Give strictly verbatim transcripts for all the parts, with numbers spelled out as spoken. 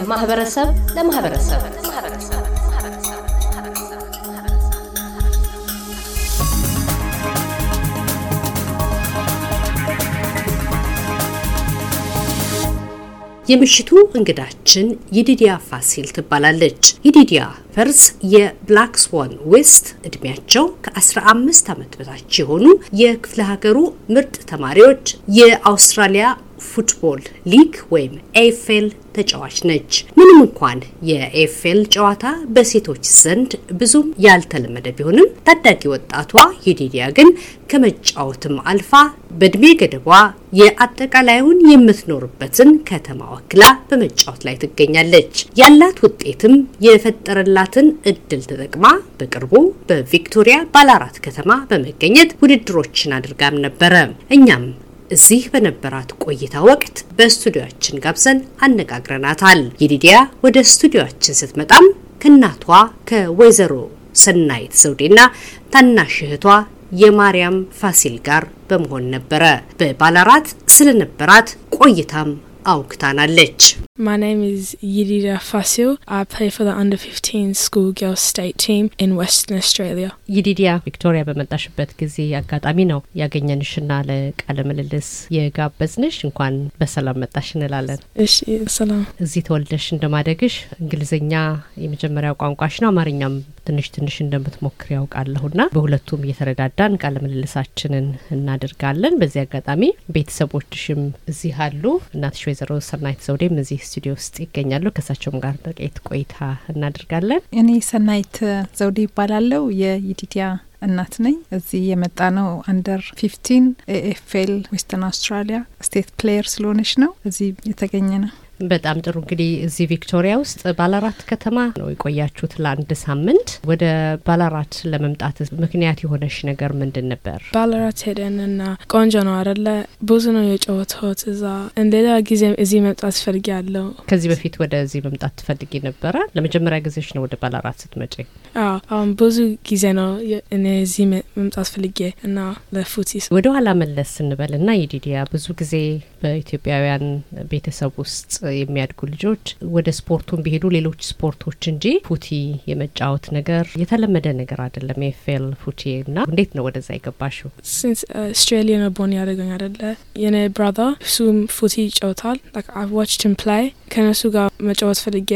ከማህበረሰብ ለማህበረሰብ የምሽቱ እንግዳችን ይዲዲያ ፋሲል ትባላለች። ይዲዲያ ፈርስ የብላክ ስዋን ዌስት እድሜያቸው ከ15 ዓመት በታች የሆኑ የክፍለ ሀገሩ ምርጥ ተማሪዎች የአውስትራሊያ ፉትቦል ሊግ ወይም ኤ ኤፍ ኤል ተጫዋች ነች። ምንም እንኳን የኤ ኤፍ ኤል ጨዋታ በሴቶች ዘንድ ብዙም ያልተለመደ ቢሆንም ታዳጊ ወጣቷ ይዲዲያ ግን ከመጫወትም አልፋ በእድሜ ገደቧ የአጠቃላይውን የምትኖርበትን ከተማ ወክላ በመጫወት ላይ ትገኛለች። ያላት ውጤትም የፈጠረላትን እድል ተጠቅማ በቅርቡ በቪክቶሪያ ባላራት ከተማ በመገኘት ውድድሮችን አድርጋም ነበር። እኛም እዚህ በነበራት ቆይታ ወቅት በስቱዲዮአችን ጋብዘን አነጋግረናታል። ይዲዲያ ወደ ስቱዲዮአችን ስትመጣም ከናቷ ከወይዘሮ ሰናይት ዘውዴና ታናሽ እህቷ የማርያም ፋሲል ጋር በመሆን ነበር። በባላራት ስለነበራት ቆይታም አውክታናለች። My name is Yidida Fasil. I play for the under fifteen school girls state team in Western Australia. Yidida Victoria በመጣሽበት ጊዜ አጋጣሚ ነው ያገኘንሽና ለቃለ ምልልስ የጋበዝንሽ። እንኳን በሰላም መጣሽ እንላለን። እሺ ሰላም። እዚህ ተወልደሽ እንደማደግሽ እንግሊዘኛ የመጀመሪያ ቋንቋሽ ነው። አማርኛም ትንሽ ትንሽ እንደምትሞክሪ ያውቃለሁና በሁለቱም እየተረጋዳን ቃለ ምልልሳችንን እናደርጋለን። በዚህ አጋጣሚ ቤተሰቦችሽም እዚህ አሉ። እናትሽ ወይዘሮ ሰናይት ዘውዴም እዚህ ስቱዲዮ ውስጥ ይገኛሉ። ከሳቸውም ጋር ጥቂት ቆይታ እናደርጋለን። እኔ ሰናይት ዘውዴ ይባላለው። የይዲዲያ እናት ነኝ። እዚህ የመጣ ነው አንደር ፊፍቲን ኤ ኤፍ ኤል ዌስተርን አውስትራሊያ ስቴት ፕሌየር ስለሆነች ነው እዚህ የተገኘ ነው። በጣም ጥሩ። እንግዲህ እዚህ ቪክቶሪያ ውስጥ ባላራት ከተማ ነው የቆያችሁት ለአንድ ሳምንት። ወደ ባላራት ለመምጣት ምክንያት የሆነሽ ነገር ምንድን ነበር? ባላራት ሄደንና ቆንጆ ነው አይደለ? ብዙ ነው የጨዋታዎች እዛ። እንደዛ ጊዜ እዚህ መምጣት ፈልጊያለሁ። ከዚህ በፊት ወደዚህ መምጣት ትፈልጊ ነበር? ለመጀመሪያ ጊዜሽ ነው ወደ ባላራት ስትመጪ? አዎ፣ አሁን ብዙ ጊዜ ነው እዚህ መምጣት ፈልጊ እና ለፉቲስ። ወደ ኋላ መለስ እንበልና ይዲዲያ ብዙ ጊዜ በኢትዮጵያውያን ቤተሰብ ውስጥ የሚያድጉ ልጆች ወደ ስፖርቱን ቢሄዱ ሌሎች ስፖርቶች እንጂ ፉቲ የመጫወት ነገር የተለመደ ነገር አይደለም። ኤ ኤፍ ኤል ፉቲና እንዴት ነው ወደዛ የገባሽው? Since uh, Australia no born ያደረገኝ አይደለ? የኔ brother እሱም ፉቲ ይጫወታል. Like I've watched him play. ከነሱ ጋር መጫወት ፈልጌ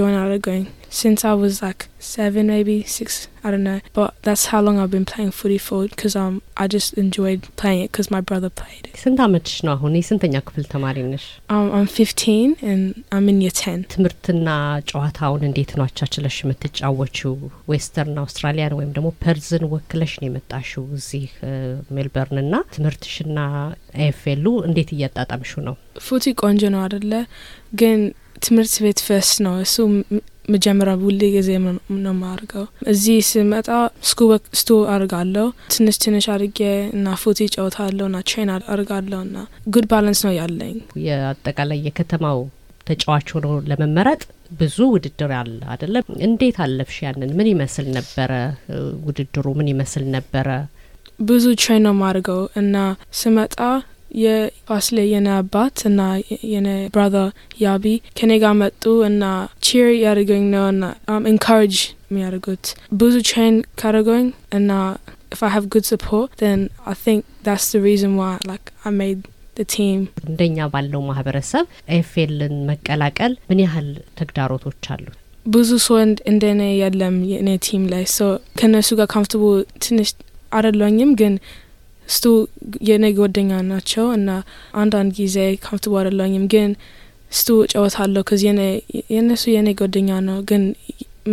join አደረገኝ. Since I was like seven maybe six, I don't know. But that's how long I've been playing footy for because um I just enjoyed playing it because my brother played it. ስንት አመትሽ ነው አሁን? ስንተኛ ክፍል ተማሪ ነሽ? Um I'm fifteen and I'm in year ten. ትምህርትና ጨዋታውን እንዴት ነው አቻችለሽ የምትጫወቹው? ዌስተርን አውስትራሊያን ወይም ደግሞ ፐርዝን ወክለሽ ነው የመጣሽው እዚህ ሜልበርንና ትምህርትሽና ኤ ኤፍ ኤል እንዴት እያጣጣምሽው ነው? ፉቲ ቆንጆ ነው አይደለ? ግን ትምህርት ቤት ፈስ ነው እሱ መጀመሪያ ሁሌ ጊዜ ነው ማርገው። እዚህ ስመጣ ስኩል ስቱ አርጋለሁ ትንሽ ትንሽ አርጌ እና ፉቲ ጫውታለሁና ትሬን አርጋለሁና ጉድ ባላንስ ነው ያለኝ። የአጠቃላይ የከተማው ተጫዋች ሆኖ ለመመረጥ ብዙ ውድድር አለ አይደለ? እንዴት አለፍሽ ያንን? ምን ይመስል ነበር ውድድሩ? ምን ይመስል ነበር? ብዙ ትሬን ነው ማርገው እና ስመጣ የፋስለ የና አባት እና የኔ ብራዘር ያቢ ከኔጋ መጡ እና ቺር ያርገኝ ነው እና um encourage me are good ብዙ ቼን ካረጋኝ እና if I have good support then I think that's the reason why like I made the team. እንደኛ ባለው ማህበረሰብ ኤ ኤፍ ኤልን መቀላቀል ምን ያህል ተግዳሮቶች አሉት? ብዙ ሰው እንደኔ ያለም የኔ ቲም ላይ so ከነሱ ጋር comfortable ትንሽ አደለኝም ግን ስቱ የኔ ጓደኛ ናቸው እና አንዳንድ ጊዜ comfortable አደለኝም ግን ስቱ ጫወታለሁ cuz የኔ የነሱ የኔ ጓደኛ ነው ግን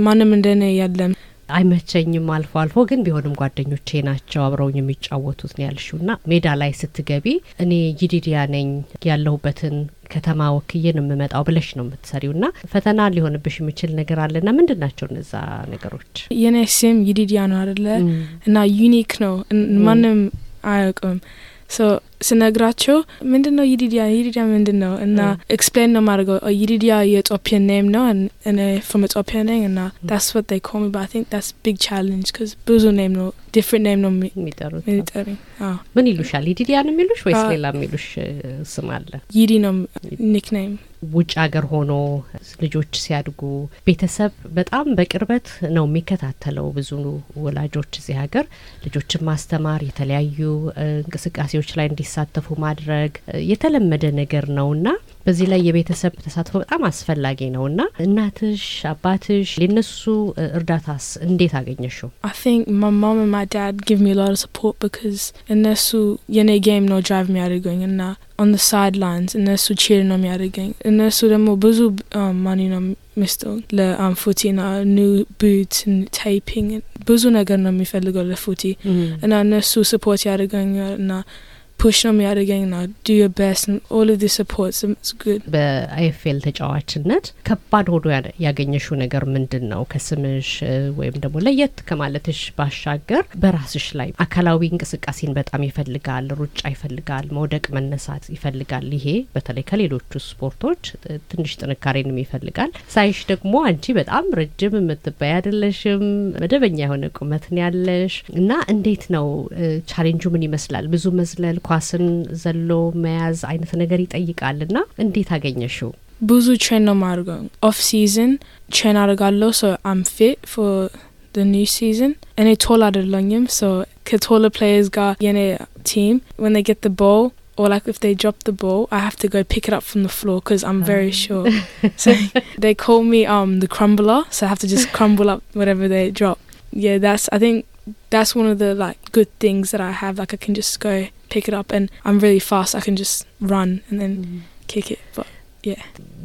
ማንም እንደኔ ያለም አይመቸኝም አልፎ አልፎ ግን ቢሆንም ጓደኞቼ ናቸው አብረውኝ የሚጫወቱት ነው ያልሽውና ሜዳ ላይ ስትገቢ እኔ ይዲዲያ ነኝ ያለሁበትን ከተማ ወክዬ ነው የምመጣው ብለሽ ነው የምትሰሪውና ፈተና ሊሆንብሽ የሚችል ነገር አለና ምንድናቸው እነዛ ነገሮች? የኔ ስም ይዲዲያ ነው አይደለ? እና ዩኒክ ነው ማንም አይቆም ሶ ስነግራቸው ምንድነው ይዲዲያ ይዲዲያ ምንድነው እና ኤክስፕሌን ነው ማድረገው ይዲዲያ የኢትዮጵያ ኔም ነው እና from Ethiopia and uh, that's what they call me but I think that's big challenge cuz ብዙ ኔም ነው different name ነው የሚጠሩት የሚጠሩኝ። አዎ ምን ይሉሻል? ይዲዲያ ነው የሚሉሽ ወይስ ሌላ የሚሉሽ ስም አለ? ይዲ ነው nickname ውጭ ሀገር ሆኖ ልጆች ሲያድጉ ቤተሰብ በጣም በቅርበት ነው የሚከታተለው። ብዙ ወላጆች እዚህ ሀገር ልጆችን ማስተማር የተለያዩ እንቅስቃሴዎች ላይ እንዲሳተፉ ማድረግ የተለመደ ነገር ነውና በዚህ ላይ የቤተሰብ ተሳትፎ በጣም አስፈላጊ ነውና እናትሽ አባትሽ ለነሱ እርዳታስ እንዴት አገኘሽው? I think my mom and my dad give me a lot of support because እነሱ የኔ game ነው drive me አድርገውኝና on the sidelines እነሱ cheer ነው የሚያደርገኝ። እነሱ ደግሞ ብዙ ማን ነው ሚስተር ለአንፉቲና new boots and taping ብዙ ነገር ነው የሚፈልገው ለፉቲ እና እነሱ support ያደርገኛልና push ነው የሚያደርገኝና do your best and all of the supports it's good. በአይኤፍኤል ተጫዋችነት ከባድ ሆዶ ያገኘሽው ነገር ምንድነው? ከስምሽ ወይም ደግሞ ለየት ከማለትሽ ባሻገር በራስሽ ላይ አካላዊ እንቅስቃሴን በጣም ይፈልጋል፣ ሩጫ ይፈልጋል፣ መውደቅ መነሳት ይፈልጋል። ይሄ በተለይ ከሌሎቹ ስፖርቶች ትንሽ ጥንካሬንም ይፈልጋል። ሳይሽ ደግሞ አንቺ በጣም ረጅም የምትባይ አይደለሽም፣ መደበኛ የሆነ ቁመት ነው ያለሽ እና እንዴት ነው ቻሌንጁ ምን ይመስላል? ብዙ መዝለል ኳስን ዘሎ መያዝ አይነት ነገር ይጠይቃልና እንዴት አገኘሽው? ብዙ ትሬን ነው ማድረግ። ኦፍ ሲዝን ትሬን አደርጋለሁ so I'm fit for the new season and it's all አደረለኝም so ከቶለ players ጋር የኔ team when they get the ball or like if they drop the ball I have to go pick it up from the floor because I'm oh. very short so they call me um the crumbler so I have to just crumble up whatever they drop. Yeah, that's I think that's one of the like good things that I have, like I can just go pick it up and I'm really fast I can just run and then mm. kick it but yeah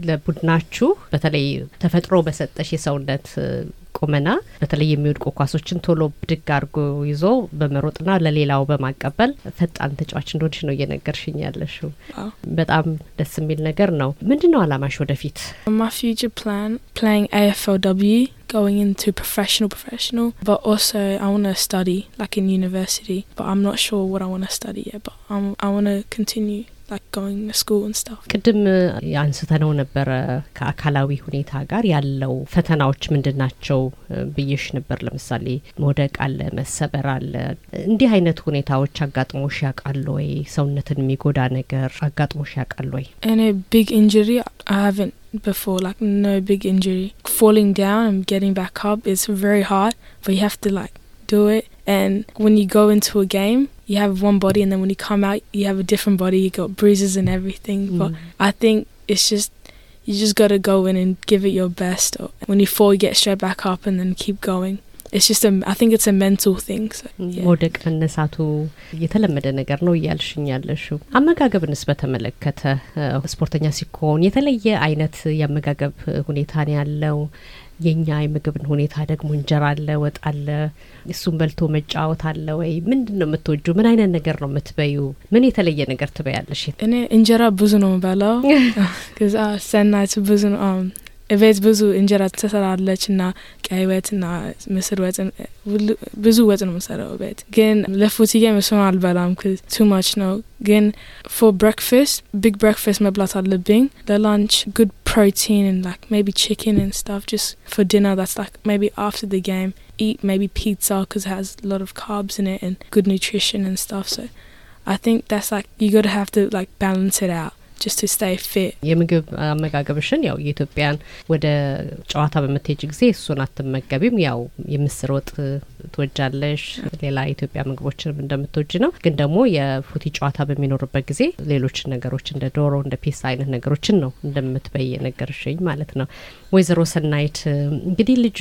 ለቡድናቹ በተለይ ተፈጥሮ በሰጠሽ የሰውነት ቆመና በተለይ የሚወድቁ ኳሶችን ቶሎ ብድግ አድርጎ ይዞ በመሮጥና ለሌላው በማቀበል ፈጣን ተጫዋች እንደሆነሽ ነው እየነገርሽኝ ያለሽው። በጣም ደስ የሚል ነገር ነው። ምንድነው አላማሽ ወደፊት? My future plan playing A F L W going into professional professional but also I want to study like in university but I'm not sure what I want to study yet but I'm, I want to continue like going to school and stuff. ቅድም ያንስተነው ነበር ከአካላዊ ሁኔታ ጋር ያለው ፈተናዎች ምንድናቸው ብዬሽ ነበር። ለምሳሌ መውደቅ አለ፣ መሰበር አለ። እንዲህ አይነት ሁኔታዎች አጋጥሞሽ ያውቃል ወይ? ሰውነትን የሚጎዳ ነገር አጋጥሞሽ ያውቃል ወይ? And a big injury I haven't before, like no big injury. Falling down and getting back up is very hard but you have to like do it and when you go into a game you have one body and then when you come out you have a different body, you got bruises and everything mm. but I think it's just you just got to go in and give it your best. When you fall you get straight back up and then keep going. It's just a I think it's a mental thing so ወደቅ ተነሳቱ የተለመደ ነገር ነው ያልሽኝ ያለሽው። አመጋገብንስ በተመለከተ ስፖርተኛ ሲኮን የተለየ አይነት ያመጋገብ ሁኔታ ነው ያለው። የኛ የምግብን ሁኔታ ደግሞ እንጀራ አለ፣ ወጥ አለ፣ እሱን በልቶ መጫወት አለ ወይ? ምንድነው የምትወጁ? ምን አይነት ነገር ነው የምትበዩ? ምን የተለየ ነገር ትበያለሽ? እኔ እንጀራ ብዙ ነው የምበላው because I send nights ብዙ ነው um እቤት ብዙ እንጀራ ተሰራለችና ቀይ ወጥና ምስር ወጥ ብዙ ወጥ ነው የምሰራው ቤት። ግን ለፉቲ ጌም እሱን አልበላም because too much ነው። ግን for breakfast big breakfast መብላት አለብኝ። the lunch good protein and like maybe chicken and stuff. Just for dinner that's like maybe after the game eat maybe pizza because it has a lot of carbs in it and good nutrition and stuff so I think that's like you got to have to like balance it out just to stay fit. የምግብ አመጋገብሽን ያው ኢትዮጵያን ወደ ጨዋታ በመጥተጅ ጊዜ እሱን አትመገቢም። ያው የምስር ወጥ ትወጃለሽ፣ ሌላ ኢትዮጵያ ምግቦችንም እንደምትወጂ ነው። ግን ደግሞ የፉቲ ጨዋታ በሚኖርበት ጊዜ ሌሎች ነገሮች እንደ ዶሮ እንደ ፒሳ አይነት ነገሮችን ነው እንደምትበይ ነገርሽኝ ማለት ነው። ወይዘሮ ሰናይት እንግዲህ ልጆ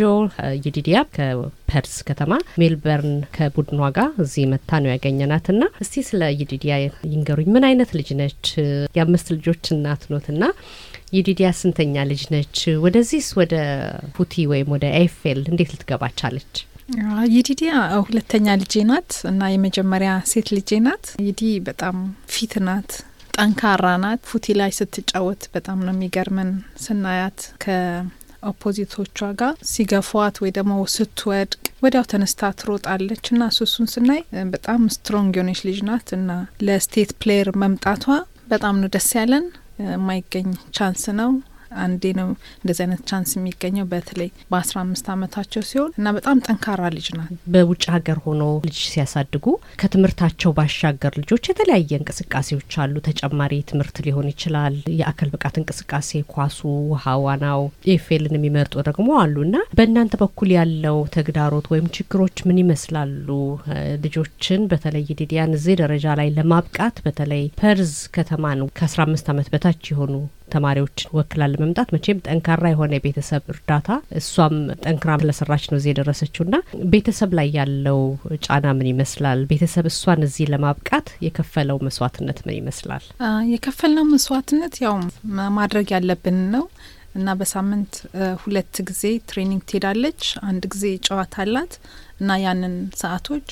ይዲዲያ ከፐርስ ከተማ ሜልበርን ከቡድኗ ጋር እዚህ መታ ነው ያገኘናትና እስቲ ስለ ይዲዲያ ይንገሩኝ። ምን አይነት ልጅ ነች? የአምስት ልጆች እናት ነውና ይዲዲያ ስንተኛ ልጅ ነች? ወደዚህስ ወደ ፉቲ ወይም ወደ ኤፍኤል እንዴት ልትገባቻለች? ይዲዲያ ሁለተኛ ልጅ ናት እና የመጀመሪያ ሴት ልጅ ናት። ይዲ በጣም ፊት ናት፣ ጠንካራ ናት። ፉቲ ላይ ስትጫወት በጣም ነው የሚገርመን ስናያት። ከኦፖዚቶቿ ጋር ሲገፏት ወይ ደግሞ ስትወድቅ ወዲያው ተነስታ ትሮጣለች እና እሱን ስናይ በጣም ስትሮንግ የሆነች ልጅ ናት እና ለስቴት ፕሌየር መምጣቷ በጣም ነው ደስ ያለን። የማይገኝ ቻንስ ነው አንዴ ነው እንደዚህ አይነት ቻንስ የሚገኘው በተለይ በ15 አመታቸው ሲሆን እና በጣም ጠንካራ ልጅ ናት። በውጭ ሀገር ሆኖ ልጅ ሲያሳድጉ ከትምርታቸው ባሻገር ልጆች የተለያየ እንቅስቃሴዎች አሉ። ተጨማሪ ትምርት ሊሆን ይችላል፣ የአከል ብቃት እንቅስቃሴ፣ ኳሱ፣ ሃዋናው ኤፍኤልን የሚመርጡ ደግሞ አሉና በእናንተ በኩል ያለው ተግዳሮት ወይም ችግሮች ምን ይመስላሉ? ልጆችን በተለይ ዲዲያን እዚህ ደረጃ ላይ ለማብቃት በተለይ ፐርዝ ከተማ ነው ከ15 አመት በታች የሆኑ ተማሪዎች ወክላል መምጣት መቼም ጠንካራ የሆነ ቤተሰብ እርዳታ እሷም ጠንክራ ለሰራች ነው እዚህ ደረሰችውና ቤተሰብ ላይ ያለው ጫና ምን ይመስላል? ቤተሰብ እሷን እዚህ ለማብቃት የከፈለው መስዋዕትነት ምን ይመስላል? የከፈለው መስዋዕትነት ያው ማድረግ ያለብን ነው እና በሳምንት ሁለት ጊዜ ትሬኒንግ ትሄዳለች፣ አንድ ጊዜ ጨዋታ አላት እና ያንን ሰዓቶች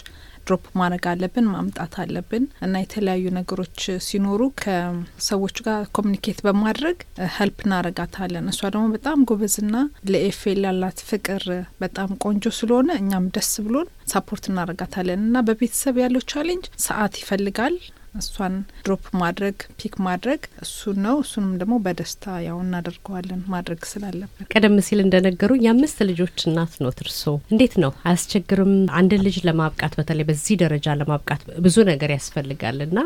ድሮፕ ማድረግ አለብን ማምጣት አለብን እና የተለያዩ ነገሮች ሲኖሩ ከሰዎች ጋር ኮሙኒኬት በማድረግ ሄልፕ እናረጋታለን። እሷ ደግሞ በጣም ጎበዝና ለኤፍኤል ያላት ፍቅር በጣም ቆንጆ ስለሆነ እኛም ደስ ብሎን ሰፖርት እናረጋታለን እና በቤተሰብ ያለው ቻሌንጅ ሰዓት ይፈልጋል። እሷን ድሮፕ ማድረግ ፒክ ማድረግ እሱ ነው። እሱንም ደግሞ በደስታ ያው እናደርገዋለን ማድረግ ስላለብን። ቀደም ሲል እንደነገሩ የአምስት ልጆች እናት ነው ትርሶ። እንዴት ነው አያስቸግርም? አንድ ልጅ ለማብቃት በተለይ በዚህ ደረጃ ለማብቃት ብዙ ነገር ያስፈልጋልና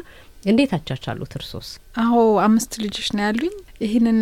እንዴት አቻቻሉ ትርሶስ? አዎ አምስት ልጆች ነው ያሉኝ። ይሄንን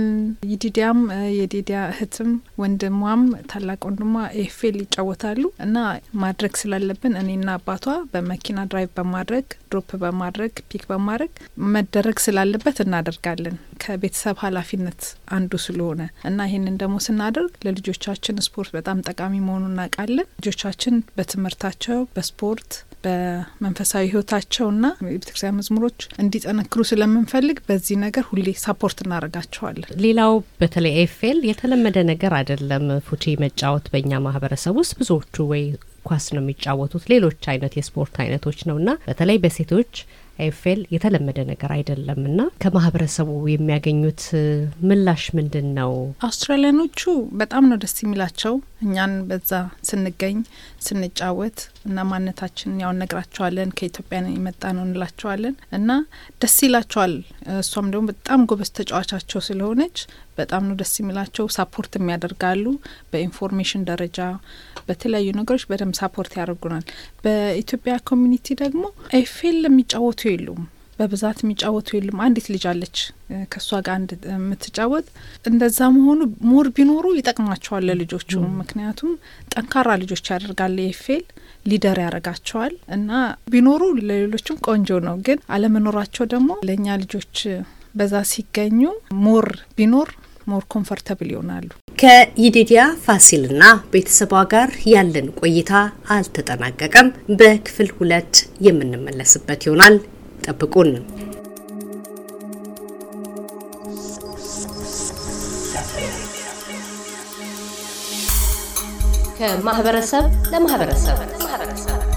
ይዲዲያም የዲዲያ እህትም ወንድሟም ታላቅ ወንድሟ ኤፍኤል ይጫወታሉ እና ማድረግ ስላለብን እኔና አባቷ በመኪና ድራይቭ በማድረግ ድሮፕ በማድረግ ፒክ በማድረግ መደረግ ስላለበት እናደርጋለን ከቤተሰብ ኃላፊነት አንዱ ስለሆነ እና ይሄንን ደግሞ ስናደርግ ለልጆቻችን ስፖርት በጣም ጠቃሚ መሆኑን እናውቃለን። ልጆቻችን በትምህርታቸው በስፖርት በመንፈሳዊ ህይወታቸውና በቤተክርስቲያን መዝሙሮች እንዲጠነክሩ ስለምንፈልግ በዚህ ነገር ሁሌ ሰፖርት እናደርጋቸዋለን። ሌላው በተለይ ኤፍኤል የተለመደ ነገር አይደለም ፉቺ መጫወት በእኛ ማህበረሰብ ውስጥ ብዙዎቹ ወይ ኳስ ነው የሚጫወቱት ሌሎች አይነት የስፖርት አይነቶች ነውና በተለይ በሴቶች ኤፍኤል የተለመደ ነገር አይደለምና ከማህበረሰቡ የሚያገኙት ምላሽ ምንድነው? አውስትራሊያኖቹ በጣም ነው ደስ የሚላቸው እኛን በዛ ስንገኝ ስንጫወት እና ማንነታችንን ያው ነግራቸዋለን ከኢትዮጵያ የመጣ ነው እንላቸዋለን እና ደስ ይላቸዋል። እሷም ደግሞ በጣም ጎበዝ ተጫዋቻቸው ስለሆነች በጣም ነው ደስ የሚላቸው። ሰፖርት የሚያደርጋሉ በኢንፎርሜሽን ደረጃ በተለያዩ ነገሮች በደም ሰፖርት ያደርጉናል። በኢትዮጵያ ኮሚኒቲ ደግሞ ኤፍኤል የሚጫወቱ የሉም በብዛት የሚጫወቱ የሉም። አንዲት ልጅ አለች ከሷ ጋር አንድ የምትጫወት እንደዛ መሆኑ ሞር ቢኖሩ ይጠቅማቸዋል ለልጆቹ። ምክንያቱም ጠንካራ ልጆች ያደርጋል ኤፍኤል ሊደር ያረጋቸዋል እና ቢኖሩ ለሌሎችም ቆንጆ ነው። ግን አለመኖራቸው ደግሞ ለኛ ልጆች በዛ ሲገኙ ሞር ቢኖር ሞር ኮምፎርታብል ይሆናሉ። ከይዲዲያ ፋሲልና ቤተሰቧ ጋር ያለን ቆይታ አልተጠናቀቀም። በክፍል ሁለት የምንመለስበት ይሆናል። ጠብቁን። ከማህበረሰብ ለማህበረሰብ